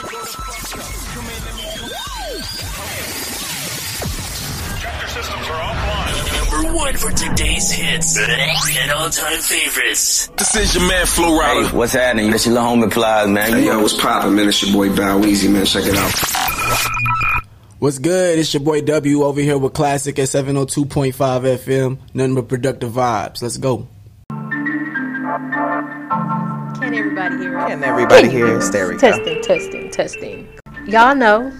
Check your systems are offline. Number one for today's hits and all-time favorites. This is your man Flo Rida. Hey, what's happening? This your little homie Plies, man. Hey, yo, what's poppin', man? It's your boy Bowiezy, man. Check it out. What's good? It's your boy W over here with Classic at 702.5 FM. Nothing but productive vibes. Let's go. Can everybody hear us? Can everybody hear us? There we go. Testing. Y'all know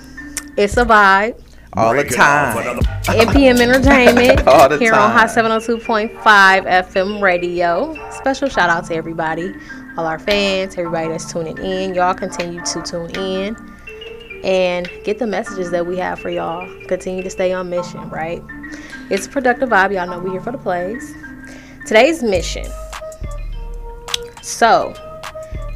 it's a vibe. All the time. NPM Entertainment. All the here time. On Hot 702.5 FM radio. Special shout out to everybody. All our fans, everybody that's tuning in. Y'all continue to tune in and get the messages that we have for y'all. Continue to stay on mission, right? It's a productive vibe. Y'all know we're here for the plays. Today's mission. So,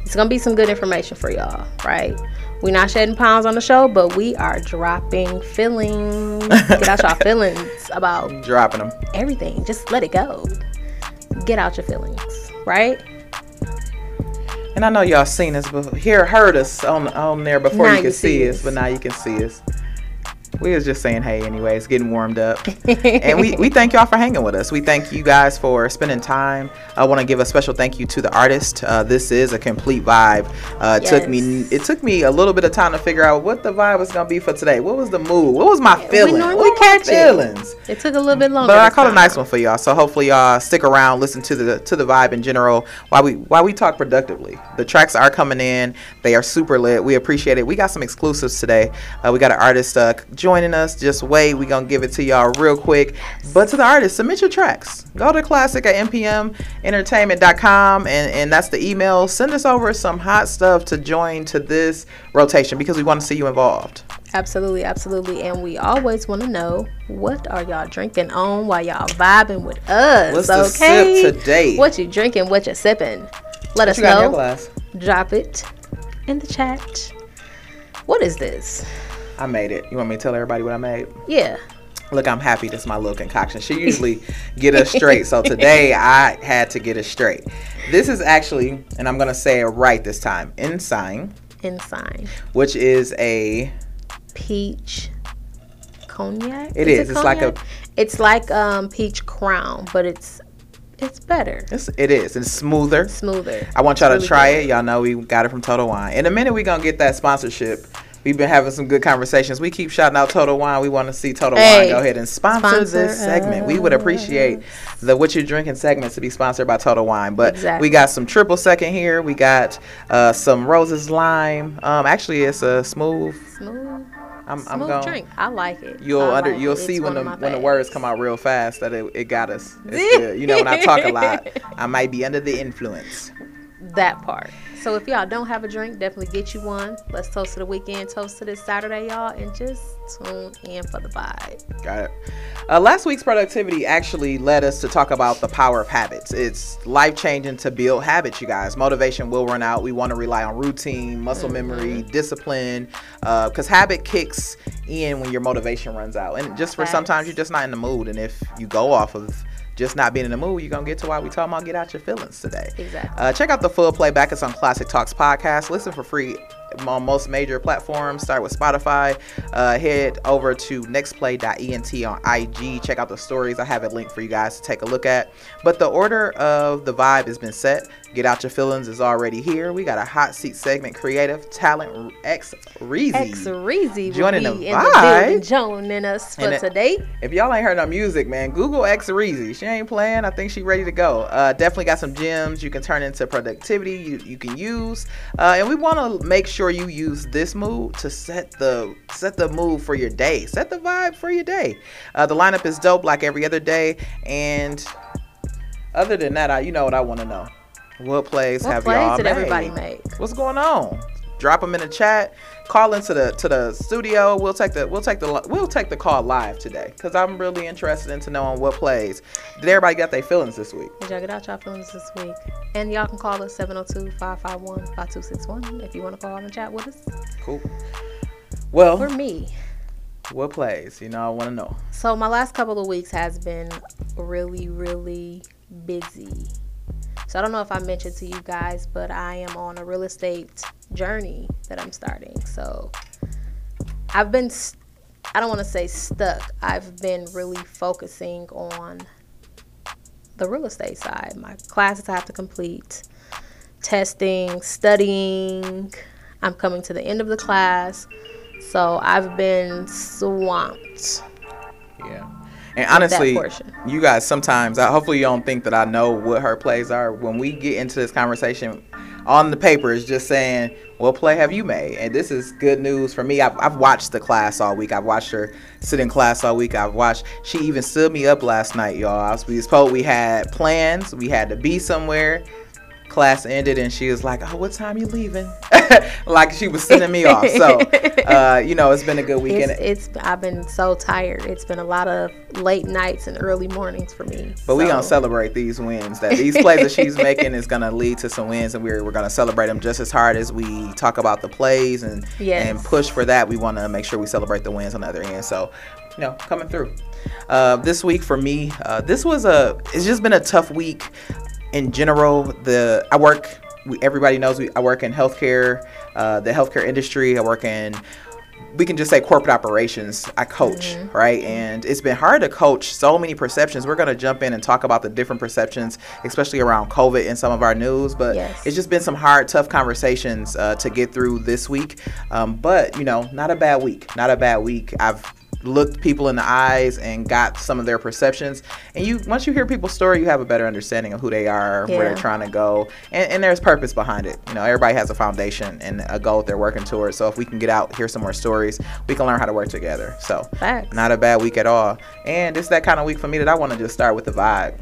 it's going to be some good information for y'all, right? We're not shedding pounds on the show, but we are dropping feelings. Get out y'all feelings about dropping them. Everything. Just let it go. Get out your feelings, right? And I know y'all seen us before, heard us on there before now you could see us, but now you can see us. We was just saying, hey, anyways, getting warmed up. And we thank y'all for hanging with us. We thank you guys for spending time. I want to give a special thank you to the artist. This is a complete vibe. Yes. It took me a little bit of time to figure out what the vibe was going to be for today. What was the mood? What was my feeling? What catch feelings? It took a little bit longer. But I caught a nice one for y'all. So hopefully y'all stick around, listen to the vibe in general while we talk productively. The tracks are coming in. They are super lit. We appreciate it. We got some exclusives today. We got an artist joining us. Just wait, we're gonna give it to y'all real quick. But to the artists, submit your tracks. Go to Classic at npmentertainment.com and that's the email. Send us over some hot stuff to join to this rotation because we want to see you involved. Absolutely. And we always want to know, what are y'all drinking on while y'all vibing with us? What's okay the sip today? What you drinking, what you sipping? Let us know. Drop it in the chat. What is this? I made it. You want me to tell everybody what I made? Yeah. Look, I'm happy. This is my little concoction. She usually get us straight. So today I had to get us straight. This is actually, and I'm going to say it right this time, Insigne. Which is a... peach cognac? It is. It's cognac? It's like peach crown, but it's better. It is. It's smoother. I want y'all to try it. Y'all know we got it from Total Wine. In a minute, we're going to get that sponsorship. We've been having some good conversations. We keep shouting out Total Wine. We want to see Total Wine go ahead and sponsor this segment. We would appreciate the What You're Drinking segment to be sponsored by Total Wine. But we got some triple second here. We got some roses lime. Actually, it's a smooth. I'm going. Drink. I like it. You'll see when the words come out real fast that it got us. It's good. You know, when I talk a lot, I might be under the influence. That part. So if y'all don't have a drink, definitely get you one. Let's toast to the weekend, toast to this Saturday, y'all, and just tune in for the vibe. Got it. Last week's productivity actually led us to talk about the power of habits. It's life-changing to build habits, you guys. Motivation will run out. We want to rely on routine, muscle memory, discipline, because habit kicks in when your motivation runs out. And just for sometimes you're just not in the mood, and if you go off of just not being in the mood, you're going to get to why we talking about get out your feelings today. Exactly. Check out the full playback. It's on Classic Talks Podcast. Listen for free on most major platforms. Start with Spotify. Head over to Nextplay.ent on IG. Check out the stories. I have it linked for you guys to take a look at. But the order of the vibe has been set. Get Out Your Feelings is already here. We got a hot seat segment. Creative talent X Reezy joining the vibe, joining us for today. If y'all ain't heard no music, man, Google X Reezy. She ain't playing. I think she ready to go. Definitely got some gems you can turn into productivity. You can use, and we want to make sure you use this move to set the mood for your day, set the vibe for your day. The lineup is dope, like every other day. And other than that, you know what I want to know. What plays did everybody make? What's going on? Drop them in the chat. Call into the studio. We'll take the call live today because I'm really interested into knowing what plays. Did everybody got their feelings this week? Did y'all get out y'all feelings this week? And y'all can call us 702-551-5261 if you want to call in the chat with us. Cool. Well, for me, what plays? You know, I want to know. So my last couple of weeks has been really, really busy. So I don't know if I mentioned to you guys, but I am on a real estate journey that I'm starting. So I've been, I don't want to say stuck. I've been really focusing on the real estate side. My classes I have to complete, testing, studying. I'm coming to the end of the class. So I've been swamped. Yeah. And honestly, you guys, sometimes, hopefully you don't think that I know what her plays are. When we get into this conversation, on the paper is just saying, what play have you made? And this is good news for me. I've watched the class all week. I've watched her sit in class all week. I've watched, she even stood me up last night, y'all. We was told we had plans. We had to be somewhere. Class ended and she was like, oh, what time you leaving? Like she was sending me off. So you know, it's been a good weekend. I've been so tired. It's been a lot of late nights and early mornings for me, but we gonna celebrate these wins. That these plays that she's making is gonna lead to some wins, and we're gonna celebrate them just as hard as we talk about the plays and and push for that. We want to make sure we celebrate the wins on the other end. So you know, coming through. This week for me, it's just been a tough week. In general, everybody knows I work in healthcare, the healthcare industry. I work in, we can just say, corporate operations. I coach, right? And it's been hard to coach so many perceptions. We're going to jump in and talk about the different perceptions, especially around COVID and some of our news. But it's just been some hard, tough conversations to get through this week. But, you know, not a bad week. Not a bad week. I've looked people in the eyes and got some of their perceptions, and once you hear people's story, you have a better understanding of who they are, where they're trying to go, and there's purpose behind it. You know, everybody has a foundation and a goal they're working towards. So if we can get out, hear some more stories, we can learn how to work together. So not a bad week at all. And it's that kind of week for me that I want to just start with the vibe.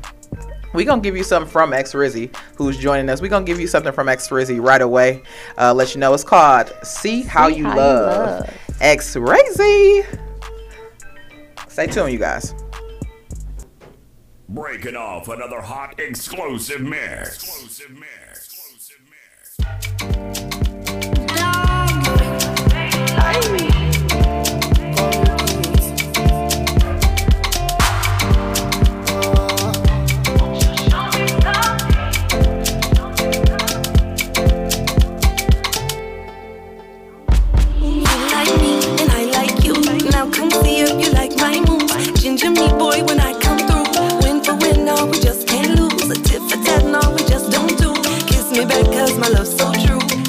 We're going to give you something from X Reezy, who's joining us. We're going to give you something from X Reezy right away. Let you know it's called See How You Love, X Reezy. Stay tuned, you guys. Breaking off another hot exclusive mix. Exclusive mix. Boy, when I come through, win for win, no, we just can't lose. A tip for tat, no, we just don't do. Kiss me back, cause my love's so true.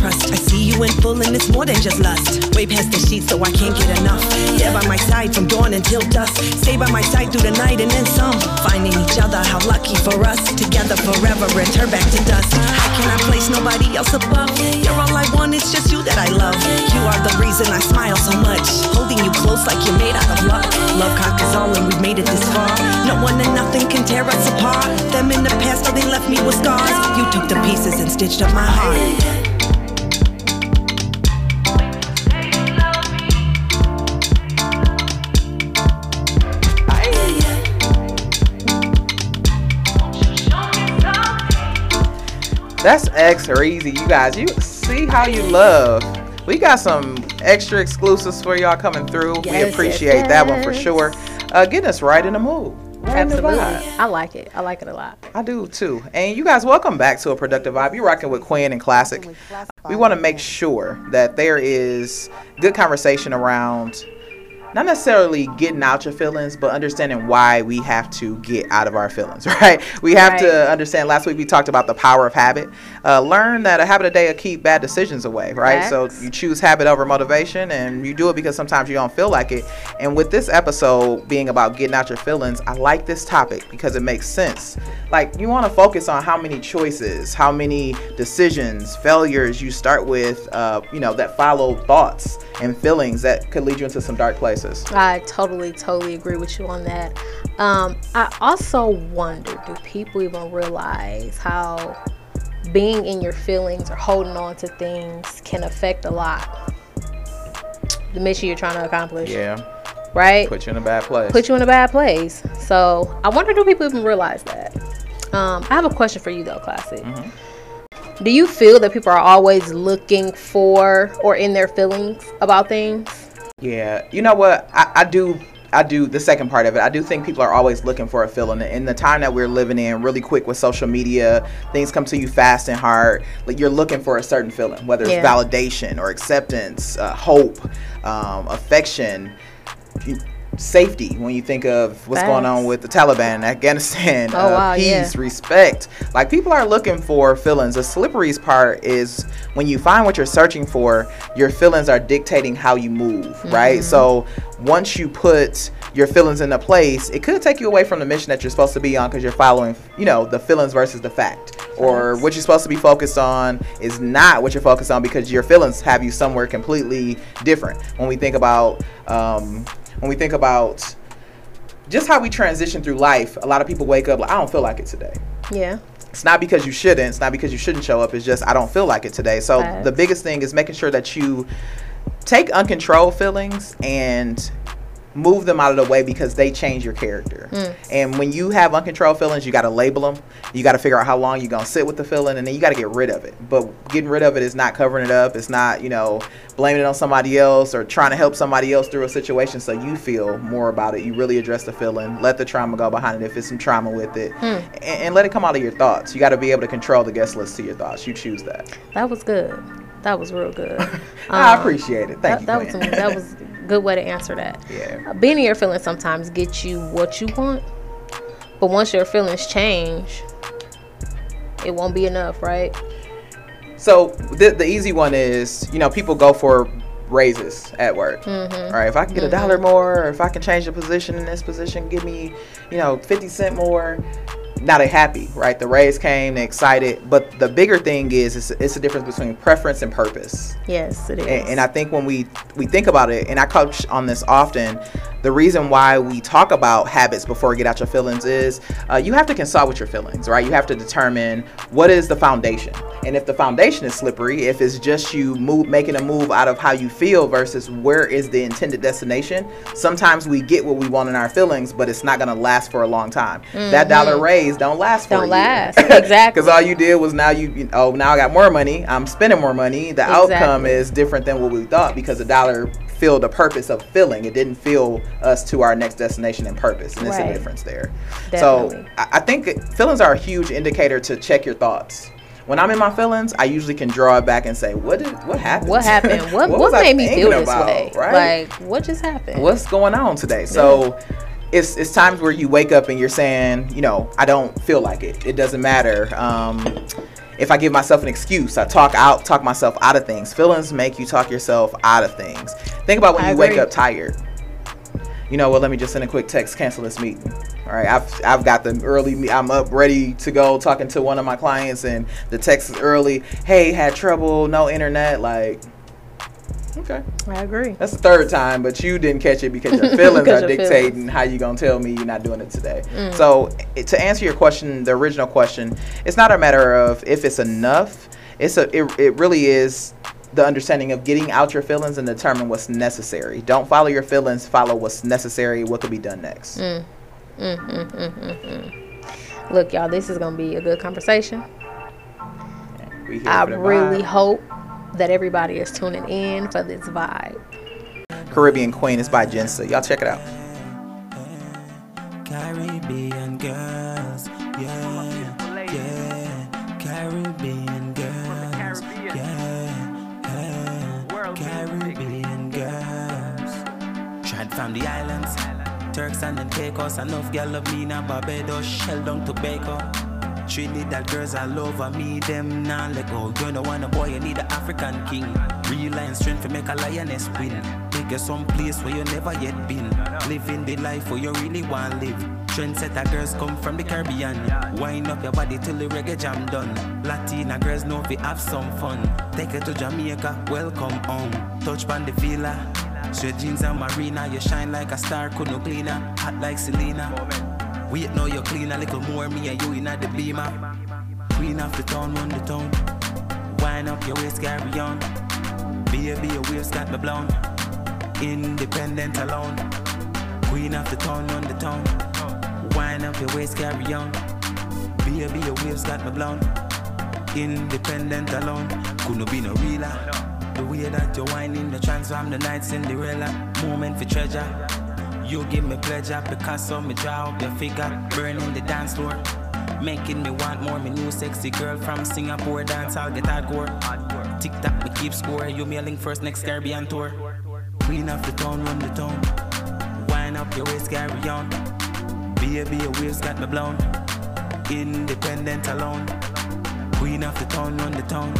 trust. I see you in full and it's more than just lust. Way past the sheets so I can't get enough. There by my side from dawn until dusk. Stay by my side through the night and then some. Finding each other, how lucky for us. Together forever and turn back to dust. How can I place nobody else above? You're all I want, it's just you that I love. You are the reason I smile so much. Holding you close like you're made out of luck. Love conquers all and we've made it this far. No one and nothing can tear us apart. Them in the past, oh, they left me with scars. You took the pieces and stitched up my heart. That's X Reezy, you guys. You see how you love. We got some extra exclusives for y'all coming through. Yes, we appreciate that one for sure. Getting us right in the mood. Absolutely. I like it. I like it a lot. I do too. And you guys, welcome back to A Productive Vibe. You're rocking with QUINN and CLASSIC. We want to make sure that there is good conversation around not necessarily getting out your feelings, but understanding why we have to get out of our feelings, right? We have to understand. Last week we talked about the power of habit. Learn that a habit a day will keep bad decisions away, right? So you choose habit over motivation, and you do it because sometimes you don't feel like it. And with this episode being about getting out your feelings, I like this topic because it makes sense. Like, you want to focus on how many choices, how many decisions, failures you start with, you know, that follow thoughts and feelings that could lead you into some dark places. I totally agree with you on that. I also wonder, do people even realize how being in your feelings or holding on to things can affect a lot? The mission you're trying to accomplish. Yeah. Right? Put you in a bad place. Put you in a bad place. So I wonder, do people even realize that? I have a question for you though, Classic. Mm-hmm. Do you feel that people are always looking for or in their feelings about things? Yeah, you know what, I do the second part of it. I do think people are always looking for a feeling. In the time that we're living in, really quick with social media, things come to you fast and hard. Like, you're looking for a certain feeling, whether it's validation or acceptance, hope, affection, safety. When you think of what's going on with the Taliban in Afghanistan, peace, respect. Like, people are looking for feelings. The slippery part is when you find what you're searching for, your feelings are dictating how you move, right? So once you put your feelings into place, it could take you away from the mission that you're supposed to be on, because you're following, you know, the feelings versus the fact. Or what you're supposed to be focused on is not what you're focused on, because your feelings have you somewhere completely different. When we think about just how we transition through life, a lot of people wake up like, I don't feel like it today. Yeah. It's not because you shouldn't. It's not because you shouldn't show up. It's just, I don't feel like it today. So the biggest thing is making sure that you take uncontrolled feelings and move them out of the way, because they change your character. And when you have uncontrolled feelings, you got to label them. You got to figure out how long you're going to sit with the feeling, and then you got to get rid of it. But getting rid of it is not covering it up. It's not, you know, blaming it on somebody else or trying to help somebody else through a situation so you feel more about it. You really address the feeling, let the trauma go behind it if it's some trauma with it, and let it come out of your thoughts. You got to be able to control the guest list to your thoughts. You choose that. That was good. That was real good. I appreciate it. Thank you. That was a good way to answer that. Yeah. Being in your feelings sometimes gets you what you want, but once your feelings change, it won't be enough, right? So the easy one is, you know, people go for raises at work. All right, if I can get $1 more, or if I can change the position in this position, give me, you know, 50 cents more. Now they're happy, right? The raise came, they're excited. But the bigger thing is, it's a difference between preference and purpose. Yes, it is. And I think when we think about it, and I coach on this often, the reason why we talk about habits before you get out your feelings is you have to consult with your feelings, right? You have to determine what is the foundation. And if the foundation is slippery, if it's just you making a move out of how you feel versus where is the intended destination, sometimes we get what we want in our feelings, but it's not going to last for a long time. That dollar raise don't last for you. Don't last, exactly. Because all you did was now now I got more money. I'm spending more money. The outcome is different than what we thought, because $1 filled the purpose of filling. It didn't fill us to our next destination and purpose, and it's a difference there. Definitely. So I think feelings are a huge indicator to check your thoughts. When I'm in my feelings, I usually can draw it back and say, what happened? What happened? What made me feel this way? Right? Like, what just happened? What's going on today? So. It's times where you wake up and you're saying, you know, I don't feel like it. It doesn't matter. if I give myself an excuse, I talk myself out of things. Feelings make you talk yourself out of things. Think about when you wake up tired. You know what? Let me just send a quick text. Cancel this meeting. All right, I've got the early. I'm up, ready to go, talking to one of my clients, and the text is early. Hey, had trouble, no internet. Like, okay, I agree. That's the third time, but you didn't catch it because your feelings are dictating how you gonna tell me you're not doing it today. Mm. So, to answer your question, the original question, it's not a matter of if it's enough. It really is. The understanding of getting out your feelings and determine what's necessary. Don't follow your feelings, follow what's necessary, what could be done next. Look, y'all, this is going to be a good conversation. I really hope that everybody is tuning in for this vibe. Caribbean Queen is by Jensa. Y'all check it out. Caribbean girls, yeah, Caribbean girls, Caribbean girls. Tried from the islands, Turks and the Caicos. Enough girl love me now, Barbados, shell down to Baker. Three little girls all over me, them now let go. You don't want a boy, you need an African king. Real lion strength to make a lioness win. Take you someplace where you never yet been. Living the life where you really want to live. Trendsetter girls come from the Caribbean. Wind up your body till the reggae jam done. Latina girls know we have some fun. Take it to Jamaica, welcome home. Touch pan the villa. Sweat jeans and marina. You shine like a star, could no cleaner. Hot like Selena. Wait now you clean a little more. Me and you in the beamer. Queen of the town, run the town. Wind up your waist, carry on. Baby, your waves got me blown. Independent alone. Queen of the town, run the town. Wind up your waist, carry on. Baby, your waves got me blown. Independent alone. Couldn't be no realer. The way that you're whining, the transform the night Cinderella. Moment for treasure. You give me pleasure, Picasso, me draw up your figure. Burning the dance floor. Making me want more. Me new sexy girl from Singapore. Dance, I'll get hardcore. Tick tock, me keep score. You mailing first, next Caribbean tour. Queen of the town, run the town. Wind up your waist, carry on. Baby, your waves got me blown. Independent alone. Queen of the town, run the town.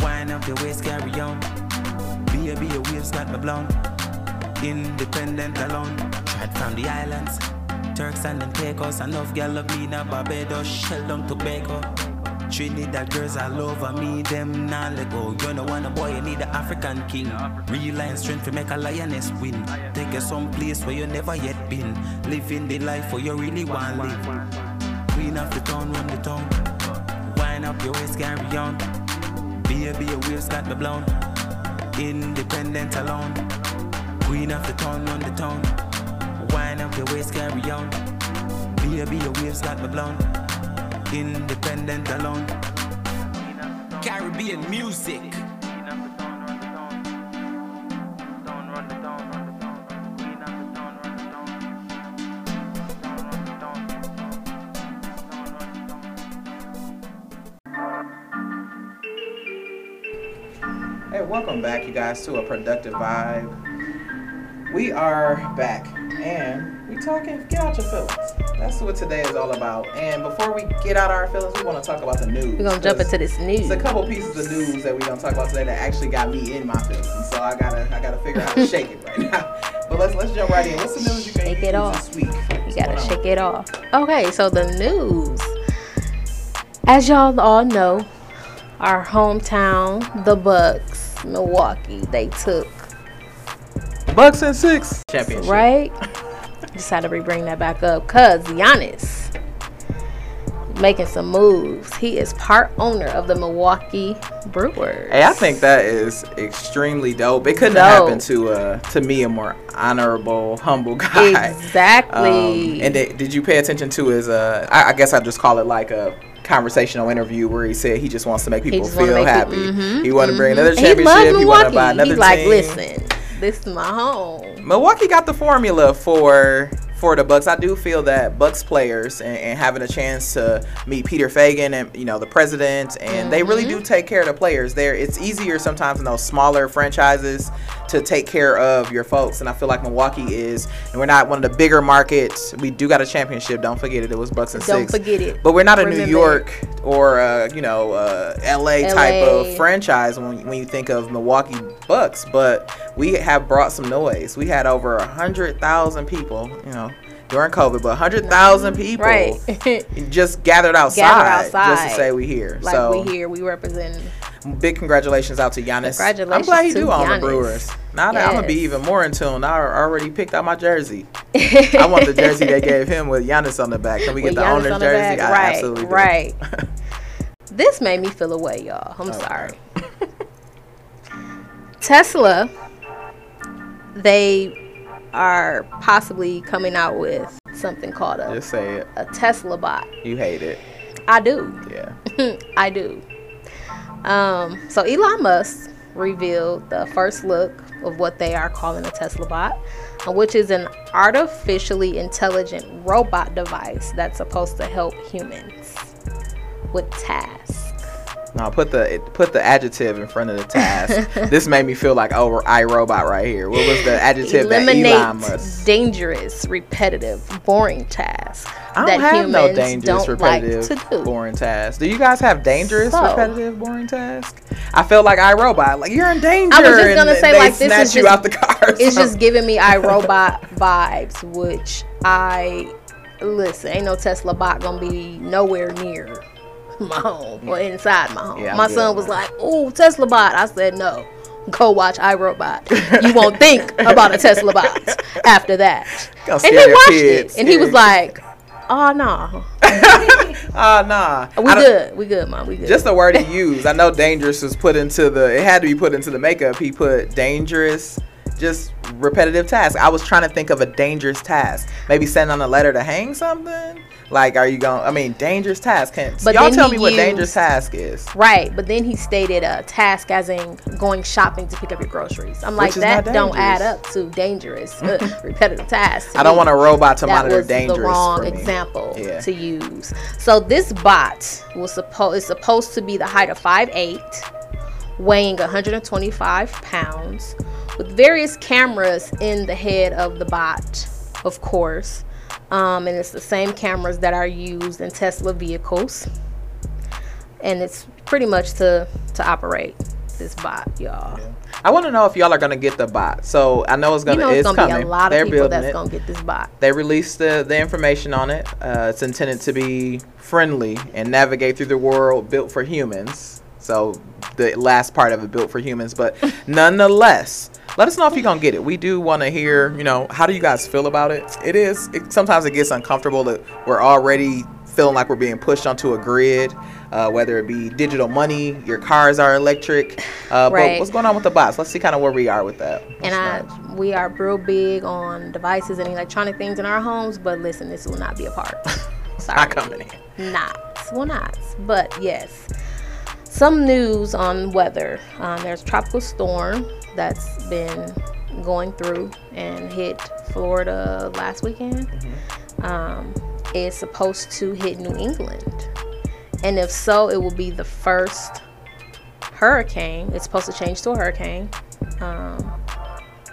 Wind up your waist, carry on. Baby, your waves got me blown. Independent alone. Tried from the islands, Turks and the Caicos. Enough girl love me now, Barbados, shell down Tobago. Trinidad girls all over me, them now let go. You don't want a boy, you need an African king. Real lion strength to make a lioness win. Take you someplace where you never yet been. Living the life where you really want to live. Queen of the town, run the town. Wind up your waist, carry on. Baby, your waves got me blown. Independent alone. Queen of the town, run the town. Wind up your waist, carry on. Baby, your waves got me blown. Independent alone. Caribbean music. Hey, welcome back, you guys, to A Productive Vibe. We are back and we talking. Get out your feelings. That's what today is all about. And before we get out our feelings, we want to talk about the news. We're going to jump into this news. It's a couple pieces of news that we're going to talk about today that actually got me in my feelings. So I gotta figure out how to shake it right now. But let's jump right in. What's the news you can shake it off this week? You got to shake it off. Okay, so the news. As y'all all know, our hometown, the Bucks, Milwaukee, they took Bucks and Six championship. Right? Just had to bring that back up because Giannis making some moves. He is part owner of the Milwaukee Brewers. Hey, I think that is extremely dope. It couldn't happen to me, a more honorable, humble guy. Exactly. And did you pay attention to his? I guess I just call it like a conversational interview where he said he just wants to make people feel happy. He want to bring another championship. He want to buy another team. He's like, listen. This is my home. Milwaukee got the formula for for the Bucks. I do feel that Bucks players and having a chance to meet Peter Fagan and, you know, the president, and they really do take care of the players there. It's easier sometimes in those smaller franchises to take care of your folks, and I feel like Milwaukee is, and we're not one of the bigger markets. We do got a championship. Don't forget it. It was Bucks and Six. Don't forget it. But we're not a New York or LA type of franchise when you think of Milwaukee Bucks, but we have brought some noise. We had over 100,000 people, you know, during COVID, but 100,000 people just gathered outside just to say we here. Like, so we here, we representing. Big congratulations out to Giannis. Congratulations. I'm glad he do own the Brewers. Now that I'm gonna be even more in tune. I already picked out my jersey. I want the jersey they gave him with Giannis on the back. Can we get with the Giannis owner's on the jersey? Back. I absolutely do. Right. This made me feel away, y'all. I'm sorry. Tesla, they are possibly coming out with something called a Tesla bot. You hate it. I do. Yeah. I do. So Elon Musk revealed the first look of what they are calling a Tesla bot, which is an artificially intelligent robot device that's supposed to help humans with tasks. No, put the adjective in front of the task. This made me feel like, oh, iRobot right here. What was the adjective that Elon Musk? Dangerous, repetitive, boring task. I don't have no dangerous, repetitive, boring task. Do you guys have dangerous, repetitive, boring task? I feel like iRobot. Like, you're in danger. I was just gonna say, like, this is just, you out the car. It's just giving me iRobot vibes, which ain't no Tesla bot gonna be nowhere near my home or inside my home. My son was like, "Oh, Tesla bot." I said, "No, go watch iRobot. You won't think about a Tesla bot after that." And he watched it, and he was like, "Oh no, we good, mom, we good." Just a word he used. I know dangerous was put into the. It had to be put into the makeup. He put dangerous. Just repetitive task. I was trying to think of a dangerous task. Maybe send on a letter to hang something. Like, are you going? I mean, dangerous task. But y'all tell me what dangerous task is. Right, but then he stated a task as in going shopping to pick up your groceries. I'm like, that don't add up to dangerous, repetitive tasks. I don't want a robot to monitor dangerous. That was the wrong example to use. So this bot was supposed to be the height of 5'8", weighing 125 pounds. With various cameras in the head of the bot, of course. And it's the same cameras that are used in Tesla vehicles. And it's pretty much to operate this bot, y'all. Yeah. I want to know if y'all are going to get the bot. So I know it's coming. Be a lot of people that's going to get this bot. They released the information on it. It's intended to be friendly and navigate through the world built for humans. So the last part of it, built for humans. But nonetheless, let us know if you're going to get it. We do want to hear, you know, how do you guys feel about it? Sometimes it gets uncomfortable that we're already feeling like we're being pushed onto a grid, whether it be digital money, your cars are electric. But what's going on with the bots? Let's see kind of where we are with that. We are real big on devices and electronic things in our homes. But listen, this will not be a part. Sorry. Not coming in. Not. But yes. Some news on weather. There's a tropical storm that's been going through and hit Florida last weekend. It's supposed to hit New England. And if so, it will be the first hurricane. It's supposed to change to a hurricane. It'll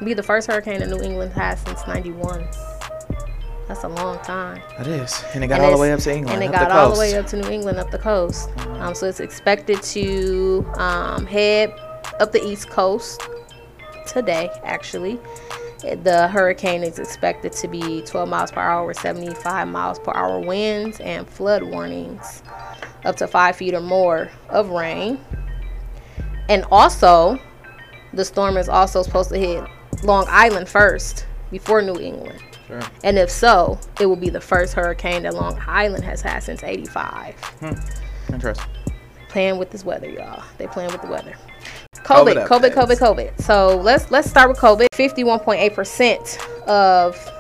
be the first hurricane that New England has since 91. That's a long time. It is. And it got all the way up to England. And it got all the way up to New England, up the coast. So it's expected to head up the East Coast today, actually. The hurricane is expected to be 12 miles per hour with 75 miles per hour winds and flood warnings, up to 5 feet or more of rain. And also, the storm is also supposed to hit Long Island first before New England. Sure. And if so, it will be the first hurricane that Long Island has had since 85. Interesting. Playing with this weather, y'all. They playing with the weather. COVID. So let's start with COVID. 51.8% of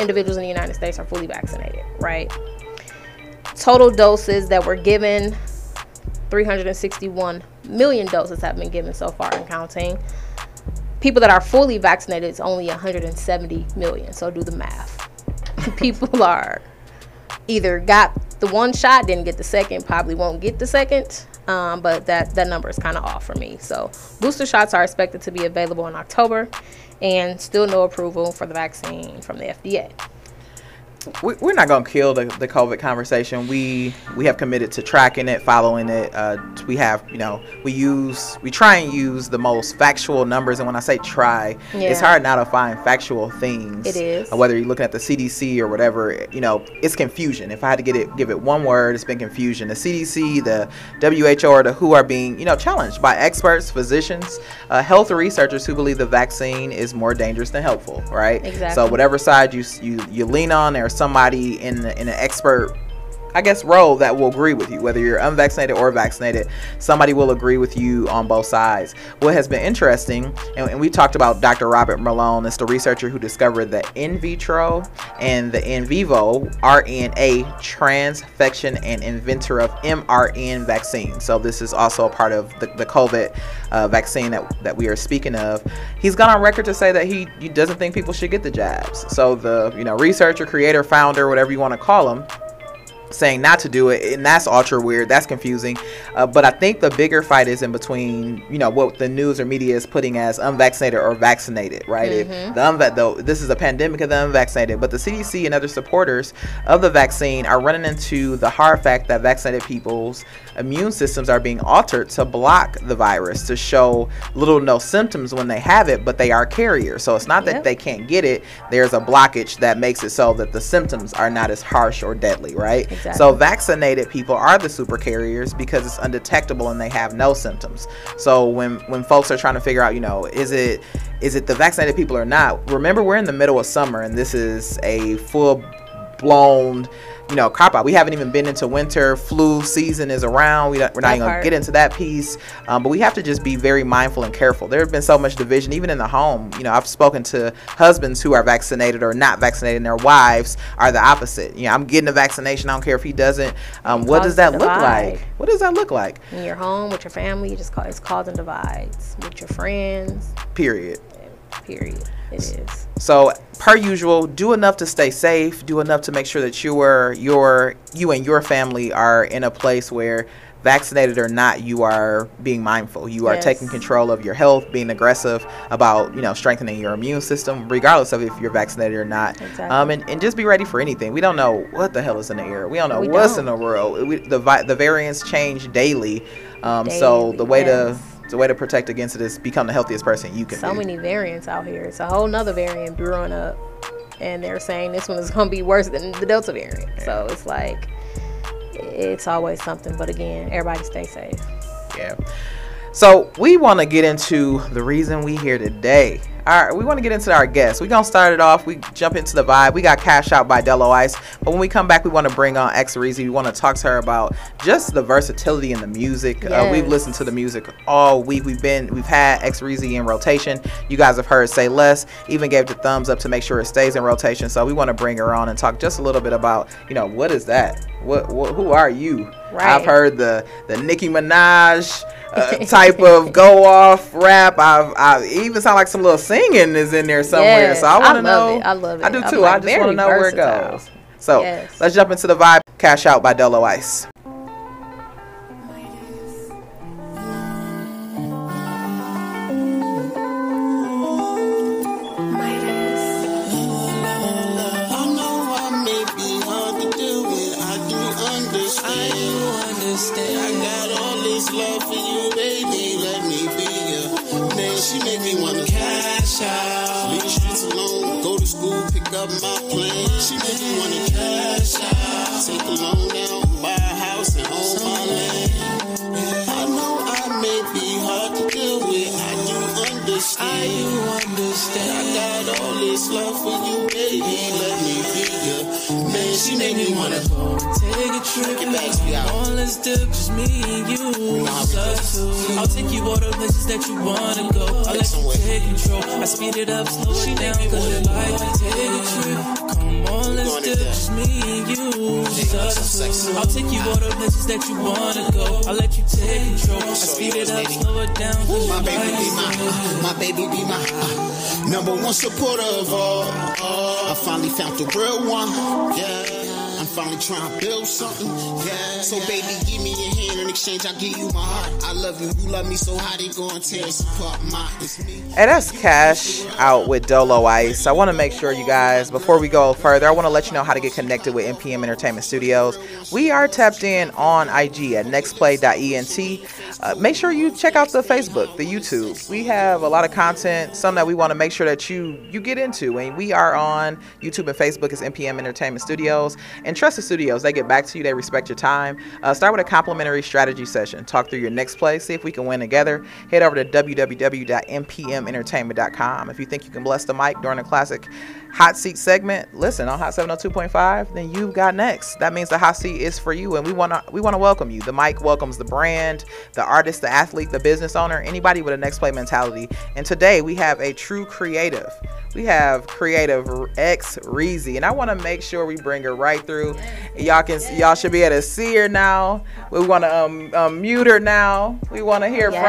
individuals in the United States are fully vaccinated, right? Total doses that were given, 361 million doses have been given so far and counting. people that are fully vaccinated is only 170 million. So do the math. People are either got the one shot, didn't get the second, probably won't get the second. But that number is kind of off for me. So booster shots are expected to be available in October, and still no approval for the vaccine from the FDA. We're not going to kill the COVID conversation. We have committed to tracking it, following it. We have, you know, we try and use the most factual numbers. And when I say try, it's hard not to find factual things. It is. Whether you're looking at the CDC or whatever, you know, it's confusion. If I had to give it one word, it's been confusion. The CDC, the WHO, or the WHO are being, you know, challenged by experts, physicians, health researchers who believe the vaccine is more dangerous than helpful, right? Exactly. So whatever side you lean on, there somebody in an expert, I guess, role that will agree with you, whether you're unvaccinated or vaccinated. Somebody will agree with you on both sides. What has been interesting, and we talked about Dr. Robert Malone, is the researcher who discovered the in vitro and the in vivo RNA transfection and inventor of mRNA vaccine. So this is also a part of the COVID vaccine that we are speaking of. He's gone on record to say that he doesn't think people should get the jabs. So the, you know, researcher, creator, founder, whatever you want to call him, saying not to do it, and that's ultra weird, that's confusing. But I think the bigger fight is in between, you know, what the news or media is putting as unvaccinated or vaccinated, right? If this is a pandemic of the unvaccinated, but the CDC and other supporters of the vaccine are running into the hard fact that vaccinated people's immune systems are being altered to block the virus, to show little no symptoms when they have it, but they are carriers. So it's not that they can't get it, there's a blockage that makes it so that the symptoms are not as harsh or deadly, right? Exactly. So vaccinated people are the super carriers because it's undetectable and they have no symptoms. So when folks are trying to figure out, you know, is it the vaccinated people or not? Remember, we're in the middle of summer and this is a full blown, you know, cop out. We haven't even been into winter. Flu season is around. We're not even going to get into that piece. But we have to just be very mindful and careful. There have been so much division, even in the home. You know, I've spoken to husbands who are vaccinated or not vaccinated, and their wives are the opposite. You know, I'm getting a vaccination, I don't care if he doesn't. What does that look like? What does that look like? In your home, with your family, you just it's causing divides with your friends. Period. It is. So, per usual, do enough to stay safe. Do enough to make sure that you and your family are in a place where, vaccinated or not, you are being mindful. You are taking control of your health, being aggressive about, you know, strengthening your immune system, regardless of if you're vaccinated or not. Exactly. And just be ready for anything. We don't know what the hell is in the air. We don't know in the world. The variants change daily. So the way the way to protect against it is become the healthiest person you can be. So many variants out here. It's a whole nother variant brewing up, and they're saying this one is going to be worse than the Delta variant. Yeah. So it's like, it's always something. But again, everybody stay safe. Yeah. So we want to get into the reason we here today. All right, we want to get into our guests. We're going to start it off. We jump into the vibe. We got Cash Out by Dello Ice. But when we come back, we want to bring on X Reezy. We want to talk to her about just the versatility in the music. Yes. We've listened to the music all week. We've had X Reezy in rotation. You guys have heard Say Less. Even gave the thumbs up to make sure it stays in rotation. So we want to bring her on and talk just a little bit about, you know, what is that? Who are you? Right. I've heard the Nicki Minaj type of go off rap. I even sound like some little singing is in there somewhere. Yes, so I want to know. I love it. I do too. Like, I just want to know where it goes. So let's jump into the vibe. Cash Out by Dello Ice. My plan. She made me want to cash out, take a loan down, buy a house and own my land. I know I may be hard to deal with, I do understand. I got all this love for you, baby, let me be your man. She made me want to go take a trip, all this dip, just me and you. I'll take you all the places that you wanna go. I'll let you take control. I speed it up, slow it down, 'cause you like to take a trip. Come on, let's do just me and you. I'll take you all the places that you wanna go. I'll let you take control. I speed it up, slow it down. My baby be my number one supporter of all. I finally found the real one. Yeah, I'm finally trying to build something. Yeah, so baby, give me your hand in exchange. I give you my heart. I love you. You love me so hard. They gonna tear us apart. And that's Cash out with Dolo Ice. I want to make sure you guys, before we go further, I want to let you know how to get connected with NPM Entertainment Studios. We are tapped in on IG at Nextplay.ent. Make sure you check out the Facebook, the YouTube. We have a lot of content, some that we want to make sure that you get into. And we are on YouTube and Facebook as NPM Entertainment Studios. And Trusted Studios, they get back to you. They respect your time. Start with a complimentary strategy session. Talk through your next play. See if we can win together. Head over to www.npmentertainment.com. If you think you can bless the mic during a classic hot seat segment, listen on Hot 702.5, then you've got next. That means the hot seat is for you, and we want to welcome you. The mic welcomes the brand, the artist, the athlete, the business owner, anybody with a next play mentality. And today we have a true creative. We have creative X Reezy, and I want to make sure we bring her right through. Y'all should be able to see her now. We want to mute her now. We want to hear from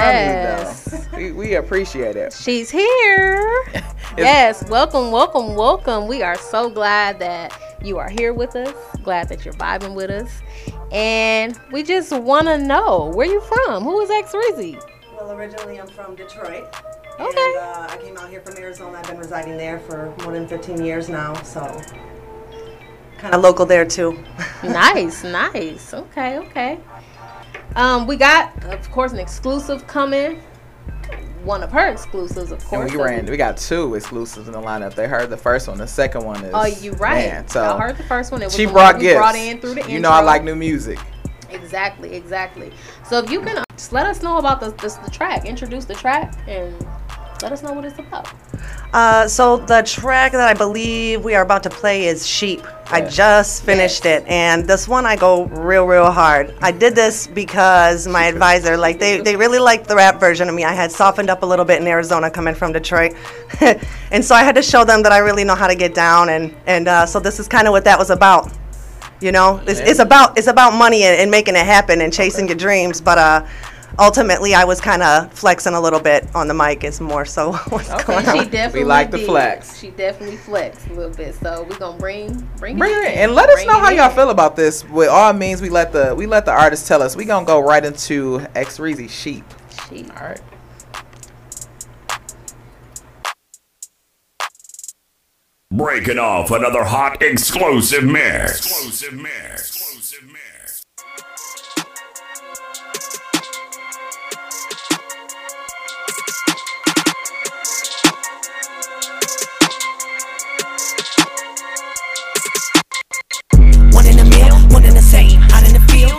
you though. We appreciate it. She's here. Yes, welcome. We are so glad that you are here with us. Glad that you're vibing with us, and we just want to know, where you from? Who is X Reezy? Well, originally I'm from Detroit. Okay. And, I came out here from Arizona. I've been residing there for more than 15 years now, so kind of local there too. Nice. Okay. We got, of course, an exclusive coming. One of her exclusives, of course. And we got two exclusives in the lineup. They heard the first one. The second one is. Oh, you're right. Man, so I heard the first one. It was she brought gifts. Brought in through the intro. You know I like new music. Exactly. So if you can just let us know about the track, introduce the track, and let us know what it's about. So the track that I believe we are about to play is Sheep. Yes. I just finished it, and this one I go real hard. I did this because my advisor, like they really liked the rap version of me. I had softened up a little bit in Arizona coming from Detroit. And so I had to show them that I really know how to get down, and so this is kind of what that was about. You know, it's about money and making it happen and chasing your dreams, but ultimately, I was kind of flexing a little bit on the mic. It's more so what's going on. We like the flex. She definitely flexed a little bit. So we're gonna bring it in. And let us know how y'all feel about this. With all means, we let the artist tell us. We're gonna go right into X Reezy Sheep. All right. Breaking off another hot exclusive mix.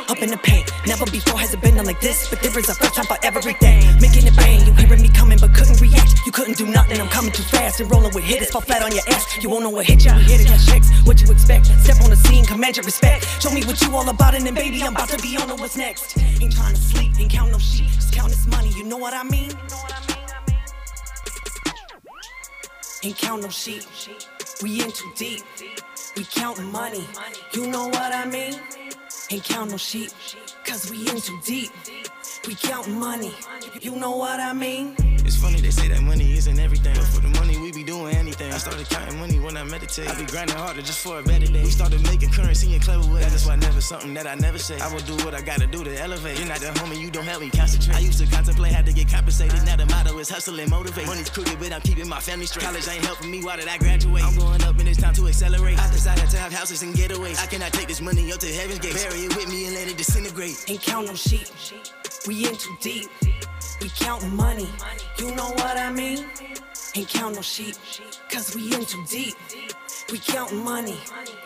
Up in the paint, never before has it been done like this. But there is a first time for everything. Making it bang, you hearing me coming but couldn't react. You couldn't do nothing, I'm coming too fast. And rolling with hitters, fall flat on your ass. You won't know what hit ya, here to cash checks. What you expect, step on the scene, command your respect. Show me what you all about and then baby, I'm about to be on to what's next. Ain't trying to sleep, ain't count no sheep. Just count this money, you know what I mean? Ain't count no sheep, we in too deep. We counting money, you know what I mean? Ain't count no sheep, cause we in too deep. We count money, you know what I mean? It's funny they say that money isn't everything, but for the money we be doing anything. I started counting money when I meditate. I be grinding harder just for a better day. We started making currency in clever ways. That's why I never something that I never say. I will do what I gotta do to elevate. You're not the homie, you don't help me concentrate. I used to contemplate how to get compensated. Now the motto is hustle and motivate. Money's crooked, but I'm keeping my family straight. College ain't helping me, why did I graduate? I'm going up and it's time to accelerate. I decided to have houses and getaways. I cannot take this money up to heaven's gates. Bury it with me and let it disintegrate. Ain't count no sheep. We in too deep, we countin' money, you know what I mean? Ain't count no sheep, cause we in too deep, we countin' money,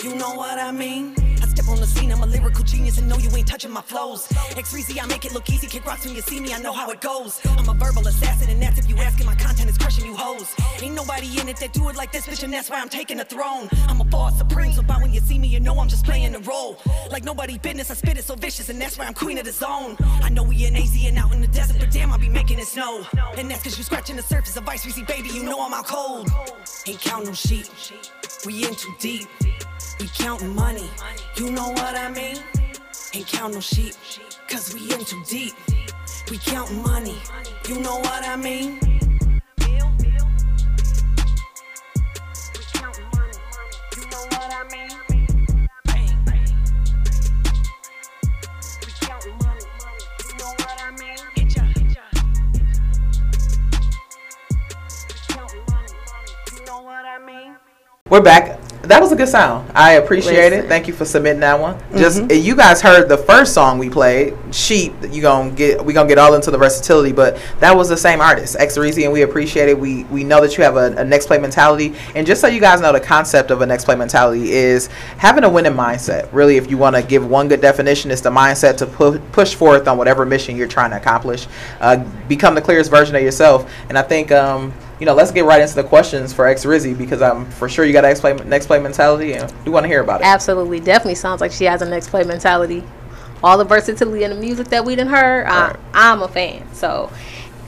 You know what I mean? I step on the scene, I'm a lyrical genius, and no, you ain't touching my flows. X Reezy, I make it look easy, kick rocks when you see me, I know how it goes. I'm a verbal assassin, and that's if you asking, my content is crushing you hoes. Ain't nobody in it that do it like this, bitch, and that's why I'm taking the throne. I'm a boss supreme, so by when you see me, you know I'm just playing the role. Like nobody business, I spit it so vicious, and that's why I'm queen of the zone. I know we in AZ and out in the desert, but damn, I be making it snow. And that's cause you scratching the surface of Ice Reezy, baby, you know I'm out cold. Ain't counting no sheep, we in too deep. We counting money, you know what I mean? Ain't count no sheep, cause we in too deep. We counting money, you know what I mean? We counting money, you know what I mean? Bang, bang. We counting money, you know what I mean? Get ya, get ya. We counting money, you know what I mean? We're back. That was a good sound. I appreciate it. Thank you for submitting that one. Just you guys heard the first song we played, Sheep. We gonna get all into the versatility, but that was the same artist, X Reezy, and we appreciate it. We know that you have a next play mentality, and just so you guys know, the concept of a next play mentality is having a winning mindset. Really, if you want to give one good definition, it's the mindset to push forth on whatever mission you're trying to accomplish, become the clearest version of yourself. And I think you know, let's get right into the questions for X Reezy, because I'm for sure you got an next play mentality, and we want to hear about it. Absolutely. Definitely sounds like she has a next play mentality. All the versatility in the music that we done heard, right. I'm a fan. So,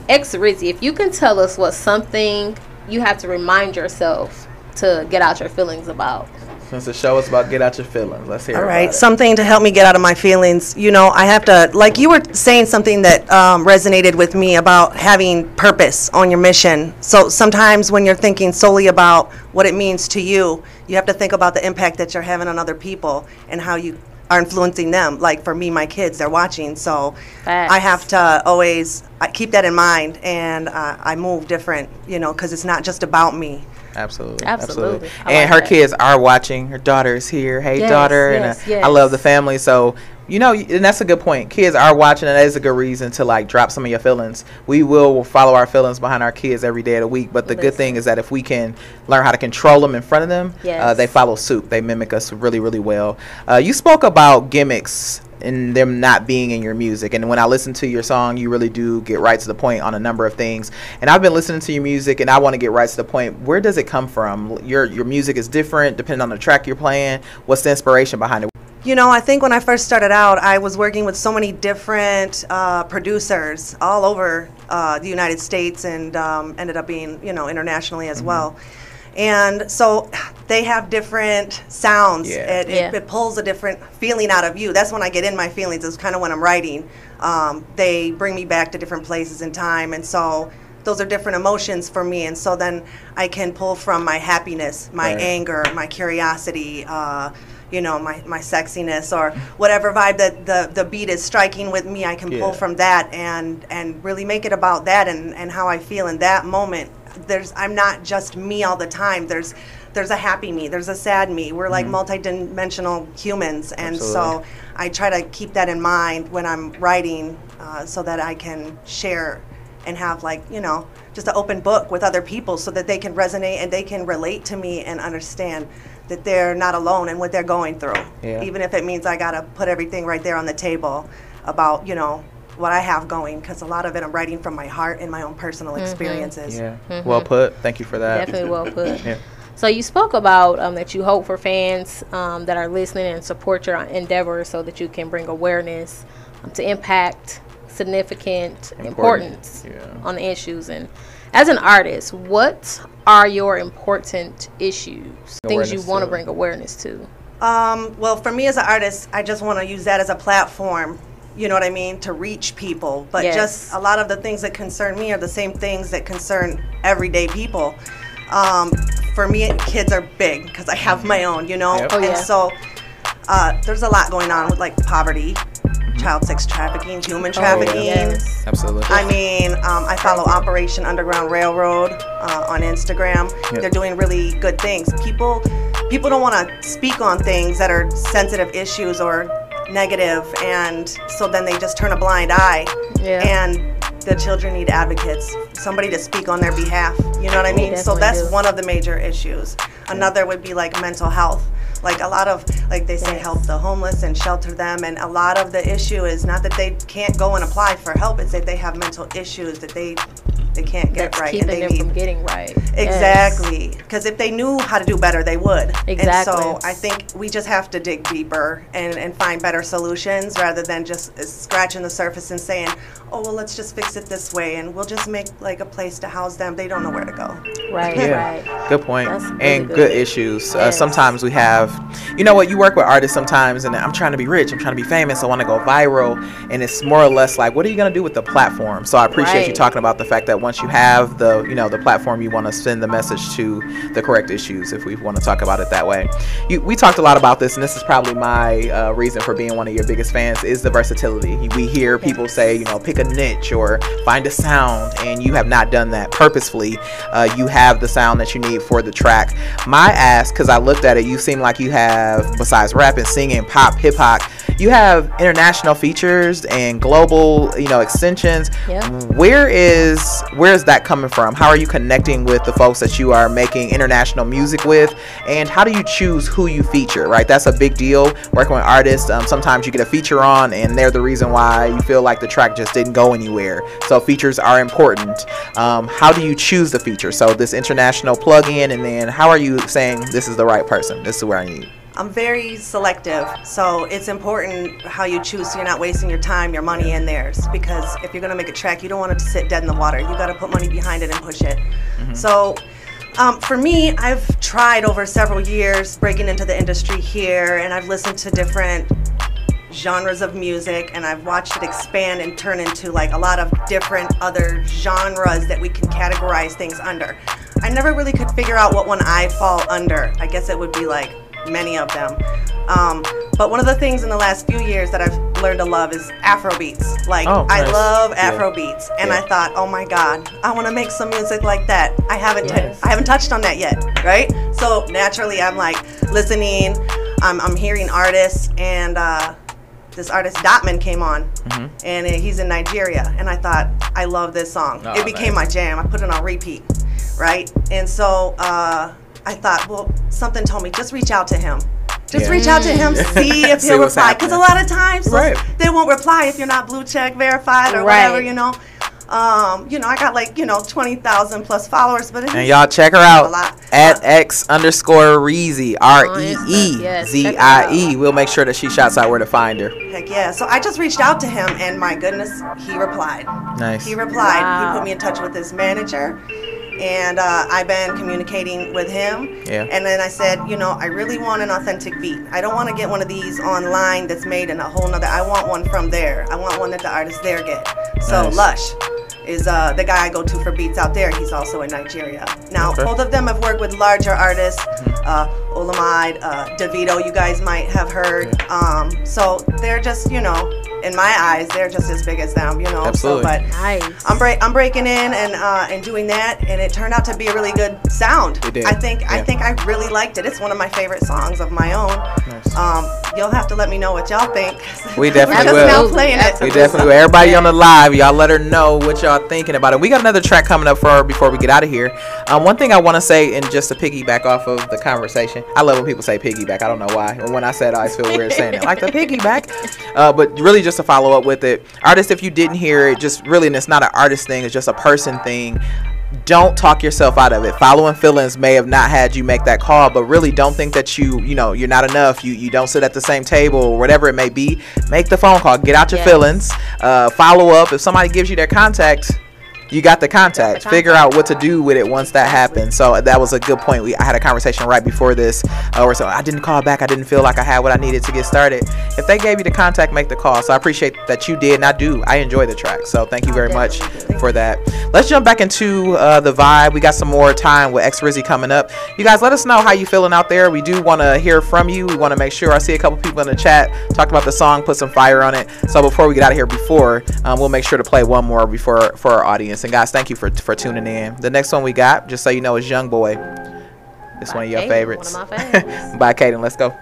X Reezy, if you can tell us what's something you have to remind yourself to get out your feelings about. Since the show is about get out your feelings, let's hear it. All right, something to help me get out of my feelings. You know, I have to, like you were saying something that resonated with me about having purpose on your mission. So sometimes when you're thinking solely about what it means to you, you have to think about the impact that you're having on other people and how you are influencing them. Like for me, my kids, they're watching. So Facts. I have to always keep that in mind, and I move different, you know, because it's not just about me. Absolutely, absolutely, absolutely. And like her kids are watching. Her daughter is here. Hey, yes, daughter. Yes, and yes. I love the family. So, you know, and that's a good point. Kids are watching, and that is a good reason to, like, drop some of your feelings. We will follow our feelings behind our kids every day of the week. But the good thing is that if we can learn how to control them in front of them, they follow suit. They mimic us really, really well. You spoke about gimmicks and them not being in your music, and when I listen to your song, you really do get right to the point on a number of things. And I've been listening to your music, and I want to get right to the point. Where does it come from? Your music is different depending on the track you're playing. What's the inspiration behind it? You know, I think when I first started out, I was working with so many different producers all over the United States, and ended up being, you know, internationally as well. And so they have different sounds. It pulls a different feeling out of you. That's when I get in my feelings, is kind of when I'm writing. They bring me back to different places in time, and so those are different emotions for me. And so then I can pull from my happiness, my anger, my curiosity, you know, my sexiness, or whatever vibe that the beat is striking with me. I can pull from that and really make it about that, and how I feel in that moment. I'm not just me all the time. There's a happy me, there's a sad me. We're like multi-dimensional humans, and so I try to keep that in mind when I'm writing, so that I can share and have, like, you know, just an open book with other people, so that they can resonate and they can relate to me and understand that they're not alone in what they're going through. Even if it means I gotta put everything right there on the table about, you know, what I have going, because a lot of it I'm writing from my heart and my own personal experiences. Well put. Thank you for that. Definitely well put. So you spoke about that you hope for fans that are listening and support your endeavors, so that you can bring awareness to impact, significant importance on the issues. And as an artist, what are your important issues, things you want to bring awareness to? Well, for me as an artist, I just want to use that as a platform, you know what I mean, to reach people. But just a lot of the things that concern me are the same things that concern everyday people. For me, kids are big, because I have my own, you know. And so there's a lot going on with, like, poverty, child sex trafficking, human trafficking. Absolutely. I mean, I follow Operation Underground Railroad on Instagram. They're doing really good things. People don't want to speak on things that are sensitive issues or negative, and so then they just turn a blind eye. And the children need advocates, somebody to speak on their behalf, you know what I mean? So that's one of the major issues. Another would be, like, mental health. Like a lot of, like they say, help the homeless and shelter them. And a lot of the issue is not that they can't go and apply for help. It's that they have mental issues that they can't get right. And they need from getting right. Exactly. Because if they knew how to do better, they would. Exactly. And so I think we just have to dig deeper and find better solutions rather than just scratching the surface and saying, oh, well, let's just fix it this way and we'll just make like a place to house them. They don't know where to go. Right, right. Good point. That's really and good issues. Sometimes we have, you know what, you work with artists sometimes and I'm trying to be rich, I'm trying to be famous, I want to go viral. And it's more or less like, what are you going to do with the platform? So I appreciate you talking about the fact that once you have the, you know, the platform, you want to send the message to the correct issues, if we want to talk about it that way. We talked a lot about this, and this is probably my reason for being one of your biggest fans, is the versatility. We hear people say, you know, pick a niche or find a sound, and you have not done that purposefully. You have the sound that you need for the track. My ask, because I looked at it, you seem like you have, besides rap and singing, pop, hip hop, you have international features and global, you know, extensions. Where is that coming from? How are you connecting with the folks that you are making international music with, and how do you choose who you feature? Right, that's a big deal working with artists. Sometimes you get a feature on and they're the reason why you feel like the track just didn't go anywhere. So features are important. How do you choose the feature? So this international plug-in, and then how are you saying this is the right person, this is where I need? I'm very selective, so it's important how you choose so you're not wasting your time, your money, and theirs. Because if you're going to make a track, you don't want it to sit dead in the water. You got to put money behind it and push it. So for me, I've tried over several years breaking into the industry here, and I've listened to different genres of music, and I've watched it expand and turn into like a lot of different other genres that we can categorize things under. I never really could figure out what one I fall under. I guess it would be like many of them. But one of the things in the last few years that I've learned to love is Afrobeats. Like, I love Afrobeats, and I thought, oh my God, I want to make some music like that. I haven't, I haven't touched on that yet, right? So naturally, I'm like listening, I'm hearing artists, and this artist Dotman came on, and he's in Nigeria, and I thought, I love this song. It became my jam. I put it on repeat, right? And so I thought, well, something told me, just reach out to him. Just reach out to him, see if he'll reply. Because a lot of times they won't reply if you're not blue check verified or whatever, you know. You know, I got like, you know, 20,000 plus followers, but and y'all check her out at X_Reezy, REEZIE. We'll make sure that she shouts out where to find her. Heck yeah. So I just reached out to him, and my goodness, he replied. Nice. He replied. Wow. He put me in touch with his manager. And I've been communicating with him. And then I said, you know, I really want an authentic beat. I don't want to get one of these online that's made in a whole nother. I want one from there. I want one that the artists there get. So Lush is the guy I go to for beats out there. He's also in Nigeria. Now, both of them have worked with larger artists, Olamide, Davido, you guys might have heard. So they're just, you know, in my eyes, they're just as big as them, you know. Absolutely. So, but I'm breaking in and doing that, and it turned out to be a really good sound. It did. I think I really liked it. It's one of my favorite songs of my own. Nice. You'll have to let me know what y'all think. We definitely will. We definitely will. Everybody on the live, y'all let her know what y'all thinking about it. We got another track coming up for her before we get out of here. One thing I want to say, and just to piggyback off of the conversation, I love when people say piggyback. I don't know why. And when I said, I always feel weird saying it, like the piggyback. But really, just to follow up with it, artists, if you didn't hear it, just really, and it's not an artist thing, it's just a person thing, don't talk yourself out of it. Following feelings may have not had you make that call, but really don't think that you know you're not enough, you don't sit at the same table or whatever it may be. Make the phone call, get out your feelings, follow up. If somebody gives you their contact, you got the contact. Figure out what to do with it once that happens. So that was a good point. I had a conversation right before this, or so I didn't call back. I didn't feel like I had what I needed to get started. If they gave you the contact, make the call. So I appreciate that you did, and I enjoy the track. So thank you very much for that. Let's jump back into the vibe. We got some more time with X Reezy coming up. You guys, let us know how you feeling out there. We do want to hear from you. We want to make sure. I see a couple people in the chat talked about the song, put some fire on it. So before we get out of here, we'll make sure to play one more before for our audience. And guys, thank you for tuning in. The next one we got, just so you know, is Youngboy. It's one of your favorites. One of my favorites. By Kayden. Let's go.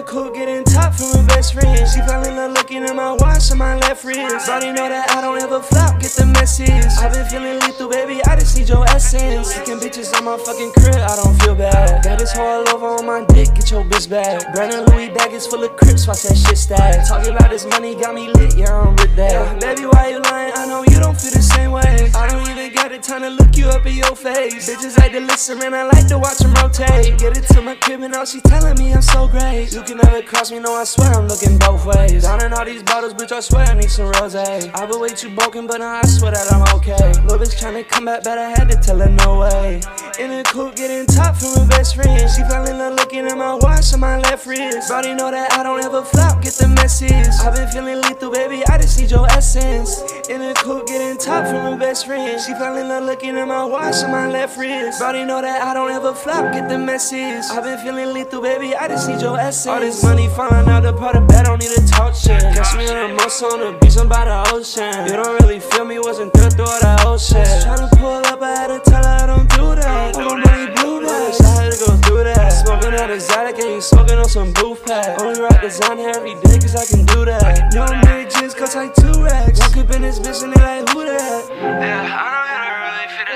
the cool, getting top from her best friend. She fell in love looking at my watch on my left wrist. Body know that I don't ever flop, get the message. I've been feeling lethal, baby, I just need your essence. Sicking bitches on my fucking crib, I don't feel bad. Got this whole over on my dick, get your bitch back. Brandon Louis bag is full of crips, watch that shit stack. Talking about this money got me lit, yeah, I'm with that. Baby, why you lying? I know you don't feel the same way. I don't even got the time to look you up in your face. Bitches like to listen, and I like to watch them rotate. Get it to my crib and now she telling me I'm so great. You can never cross me, no, I swear I'm looking both ways. Down in all these bottles, bitch, I swear I need some rosé. I been way too broken, but now I swear that I'm okay. Lil' bitch tryna come back, but I had to tell her no way. In the coupe, getting top from her best friend. She fell in love looking at my watch on my left wrist. Brody know that I don't ever flop, get the message. I've been feeling lethal, baby, I just need your essence. In the coupe, getting top from her best friend. She fell in love looking at my watch on my left wrist. Brody know that I don't ever flop, get the message. I've been feeling lethal, baby, I just need your essence. All this money falling out the pot of bed, I don't need to talk shit. Catch me on a muscle on the beach, I'm by the ocean. You don't really feel me, wasn't good through all the old shit. Tryna pull up, I had to tell her I don't do that. All my money blue bags, I had to go through that. Smoking out exotic, and you smoking on some booth pack. Only rock design hair every day, cause I can do that. New made jeans cost like 2 racks. Walk up in this bitch and they like, who that? Yeah, I know.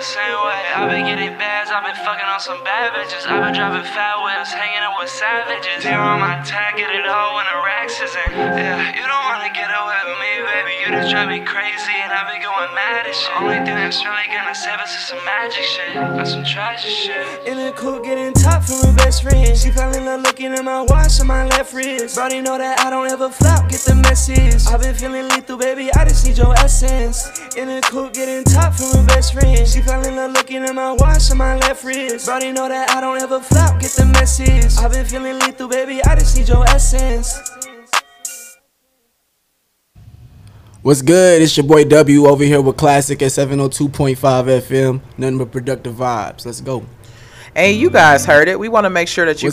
Same way. I've been getting bags, I've been fucking on some bad bitches. I've been dropping fat whips, hanging up with savages. Here on my tag, get it all when the racks isn't. Yeah, you don't wanna get away with me, baby. You just drive me crazy, and I've been going mad as shit. Only thing that's really gonna save us is some magic shit, or some tragic shit. In the coupe, getting top from her best friend. She fell in love looking at my watch on my left wrist. Brody know that I don't ever flop, get the message. I've been feeling lethal, baby, I just need your essence. In the coupe, getting top from her best friend. She fell in love looking at my watch on my left wrist. Brody know that I don't ever flop, get the message. I've been feeling lethal, baby, I just need your essence. What's good? It's your boy W over here with Classic at 702.5 FM. Nothing but productive vibes. Let's go. Hey, you guys heard it. We want to make sure that you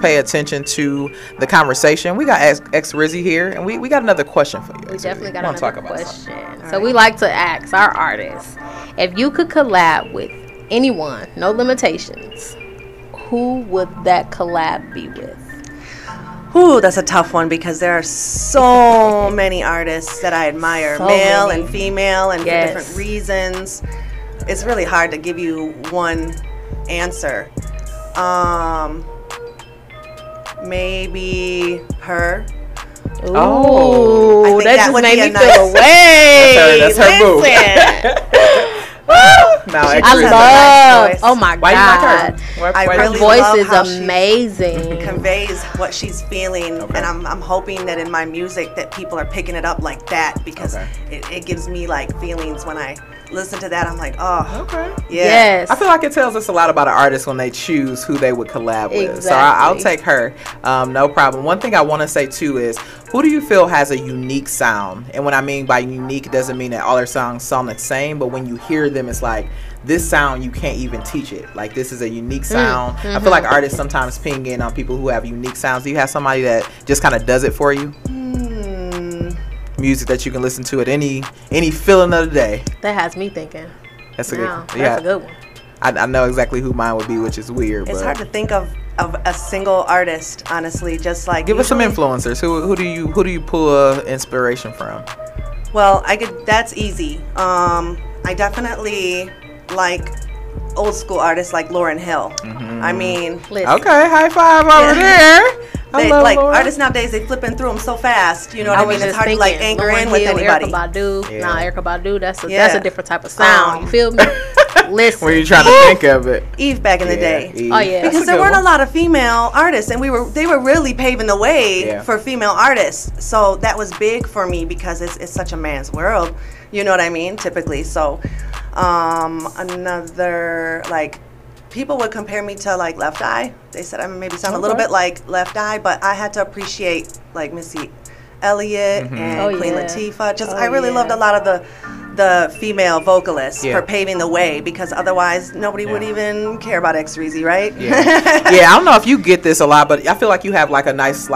pay attention to the conversation. We got X Reezy here, and we got another question for you. We definitely got another question. So we like to ask our artists, if you could collab with anyone, no limitations, who would that collab be with? Ooh, that's a tough one because there are so many artists that I admire, so male and female, and for different reasons. It's really hard to give you one answer. Maybe her. Oh, that would be a nice way. That's her move. No, I love. Nice, oh my God! Her voice is amazing. Conveys what she's feeling, and I'm hoping that in my music that people are picking it up like that because it gives me like feelings when I listen to that. I'm like, oh, yes. I feel like it tells us a lot about an artist when they choose who they would collab with. So I'll take her, no problem. One thing I want to say too is, who do you feel has a unique sound? And what I mean by unique, it doesn't mean that all their songs sound the same, but when you hear them, it's like, this sound, you can't even teach it. Like, this is a unique sound. I feel like artists sometimes ping in on people who have unique sounds. Do you have somebody that just kind of does it for you? Music that you can listen to at any feeling of the day. That has me thinking. That's a good one. I know exactly who mine would be, which is weird. It's hard to think of a single artist, honestly. Just like give us some influencers. Who do you pull inspiration from? Well, that's easy. I definitely like old school artists like Lauryn Hill. I mean, high five over there. Artists nowadays, they flipping through them so fast. You know what I mean? It's hard to like anchor in with anybody. Erykah Badu. Yeah. Nah, Erykah Badu, that's a different type of sound. You feel me? Listen. When you're trying to think of it. Eve back in the day. Eve. Oh yeah. Because there weren't a lot of female artists, and they were really paving the way for female artists. So that was big for me because it's such a man's world. You know what I mean? Typically. So another people would compare me to like Left Eye. They said I maybe sound a little bit like Left Eye, but I had to appreciate like Missy Elliott and Queen Latifah. I really loved a lot of the female vocalists for paving the way, because otherwise nobody would even care about X Reezy, right? I don't know if you get this a lot, but I feel like you have like a nice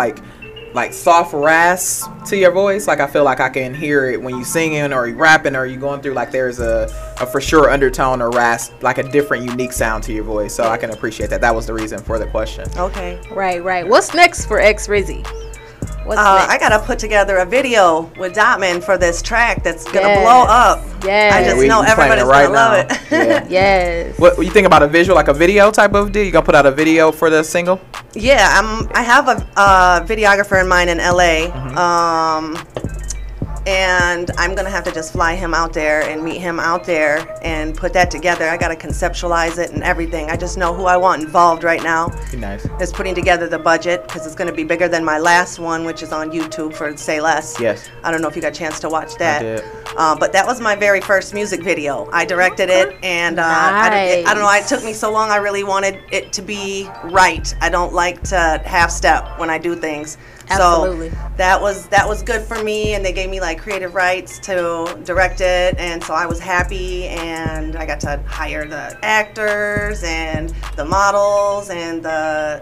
like soft rasp to your voice. Like I feel like I can hear it when you singing or you rapping or you going through, like there's a for sure undertone or rasp, like a different unique sound to your voice. So I can appreciate that. That was the reason for the question. Okay. Right. What's next for X Reezy? I gotta put together a video with Dotman for this track that's gonna blow up. I just know everybody's gonna love it. What you think about a visual, like a video type of deal? You gonna put out a video for the single? Yeah, I have a videographer in mind in LA, and I'm gonna have to just fly him out there and meet him out there and put that together. I gotta conceptualize it and everything. I just know who I want involved right now. It's putting together the budget, because it's gonna be bigger than my last one, which is on YouTube for Say Less. I don't know if you got a chance to watch that. I did. But that was my very first music video. I directed it, and I don't know, it took me so long. I really wanted it to be right. I don't like to half step when I do things. So that was good for me, and they gave me like creative rights to direct it, and so I was happy, and I got to hire the actors and the models and the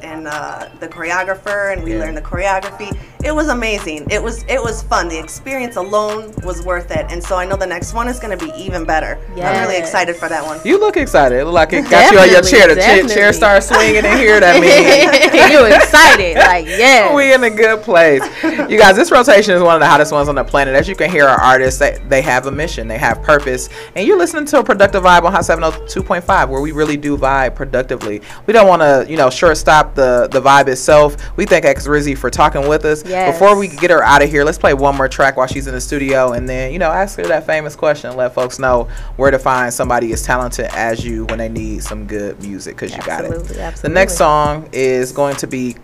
choreographer, and we learned the choreography. It was amazing. It was fun. The experience alone was worth it, and so I know the next one is going to be even better. I'm really excited for that one. You look excited. It looked like it got you on your chair. The chair starts swinging in here. That means you excited. Like we in a good place. You guys, this rotation is one of the hottest ones on the planet. As you can hear, our artists, they have a mission, they have purpose, and you're listening to a productive vibe on Hot 702.5, where we really do vibe productively. We don't want to, you know, shortstop the vibe itself. We thank X Reezy for talking with us. Before we get her out of here, let's play one more track while she's in the studio, and then, you know, ask her that famous question. Let folks know where to find somebody as talented as you when they need some good music, because you got it. The next song is going to be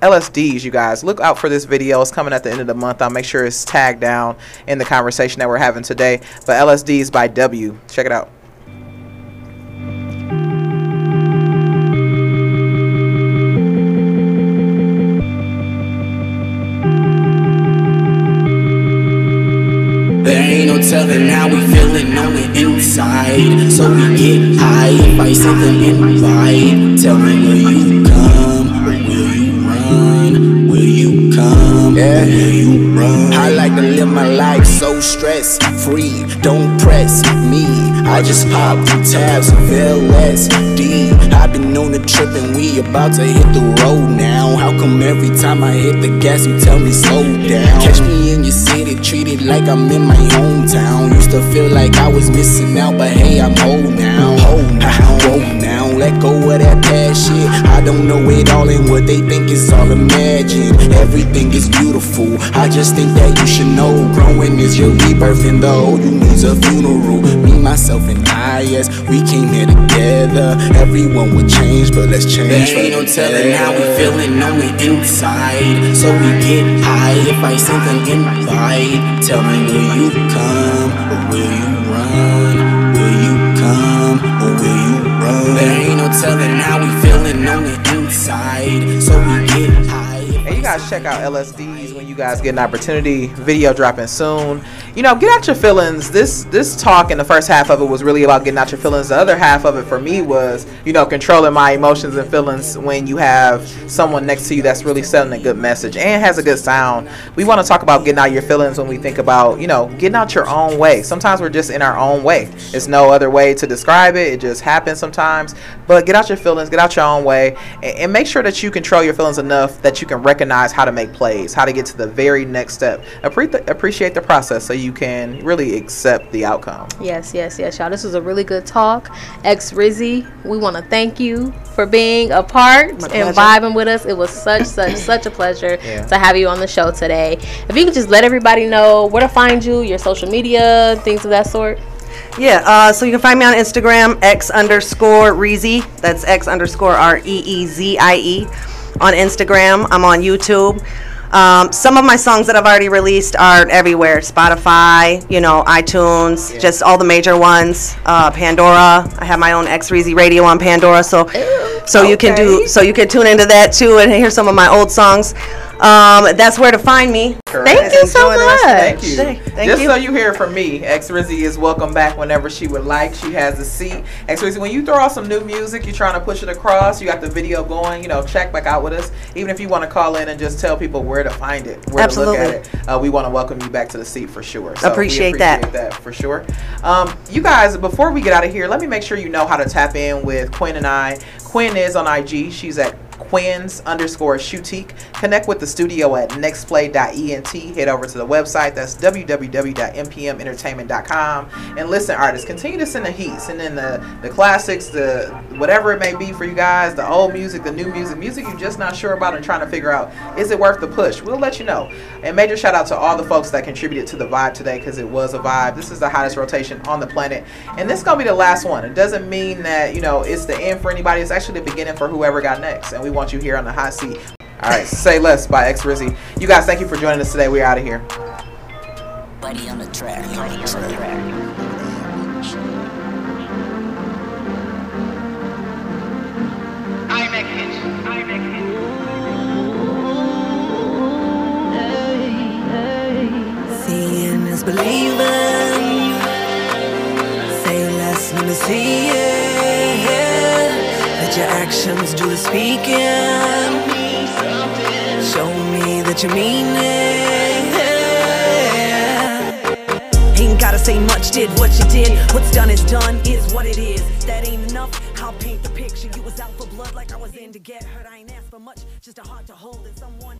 LSDs. You guys, look out for this video. It's coming at the end of the month. I'll make sure it's tagged down in the conversation that we're having today. But LSDs by W. Check it out. There ain't no telling how we feeling on the inside, so we get high by something in my life. Tell me, will you come? Will you? Will you come? Will you run? I like to live my life so stress free. Don't press me. I just pop tabs of LSD. I've been on the trip and we about to hit the road now. How come every time I hit the gas you tell me slow down? Catch me in your city, treat it like I'm in my hometown. Used to feel like I was missing out, but hey, I'm whole now. Let go of that past shit. I don't know it all, and what they think is all imagined. Everything is beautiful. I just think that you should know. Growing is your rebirth, and the old you needs a funeral. Me, myself, and I, yes, we came here together. Everyone would change, but let's change. There ain't no telling how we feeling on the inside, so we get high. If I something in my life, tell me, will you come or will you run? Will you come or will you? There ain't no telling how we feeling on the inside, so we get high. Hey, you guys, check out LSDs when you guys get an opportunity. Video dropping soon. You know, get out your feelings. This talk in the first half of it was really about getting out your feelings. The other half of it for me was, you know, controlling my emotions and feelings when you have someone next to you that's really selling a good message and has a good sound. We want to talk about getting out your feelings when we think about, you know, getting out your own way. Sometimes we're just in our own way. There's no other way to describe it. It just happens sometimes. But get out your feelings, get out your own way, and make sure that you control your feelings enough that you can recognize how to make plays, how to get to the very next step. Appreciate the process so you can really accept the outcome. Yes, y'all. This was a really good talk. X Reezy, we want to thank you for being a part and vibing with us. It was such a pleasure to have you on the show today. If you could just let everybody know where to find you, your social media, things of that sort. So you can find me on Instagram, X_Reezy. That's X_REEZIE. On Instagram, I'm on YouTube. Some of my songs that I've already released are everywhere. Spotify, you know, iTunes, just all the major ones. Pandora. I have my own X Reezy Radio on Pandora, so you can tune into that too and hear some of my old songs. That's where to find me. Correct. Thank you so much. Thank you. Thank you. So you hear from me, X Reezy is welcome back whenever she would like. She has a seat. X Reezy, when you throw out some new music, you're trying to push it across, you got the video going, you know, check back out with us. Even if you want to call in and just tell people where to find it, where Absolutely. To look at it, we want to welcome you back to the seat for sure. So appreciate that for sure. You guys, before we get out of here, let me make sure you know how to tap in with Quinn and I. Quinn is on IG. She's at Quinn's_Shootique. Connect with the studio at Nextplay.ent. Head over to the website. That's www.npmentertainment.com. And listen, artists, continue to send the heat. Send in the classics, the whatever it may be for you guys, the old music, the new music, music you're just not sure about and trying to figure out, is it worth the push? We'll let you know. And major shout out to all the folks that contributed to the vibe today, because it was a vibe. This is the hottest rotation on the planet. And this is going to be the last one. It doesn't mean that, you know, it's the end for anybody. It's actually the beginning for whoever got next. And we want you here on the hot seat. All right, Say Less by X Reezy. You guys, thank you for joining us today. We're out of here. Buddy on the track. I make it. Seeing is believing. Say less, let me see it. Let your actions do the speaking. Show me that you mean it. Ain't gotta say much, did what you did. What's done, is what it is. That ain't enough, I'll paint the picture. You was out for blood like I was in to get hurt. I ain't asked for much, just a heart to hold and someone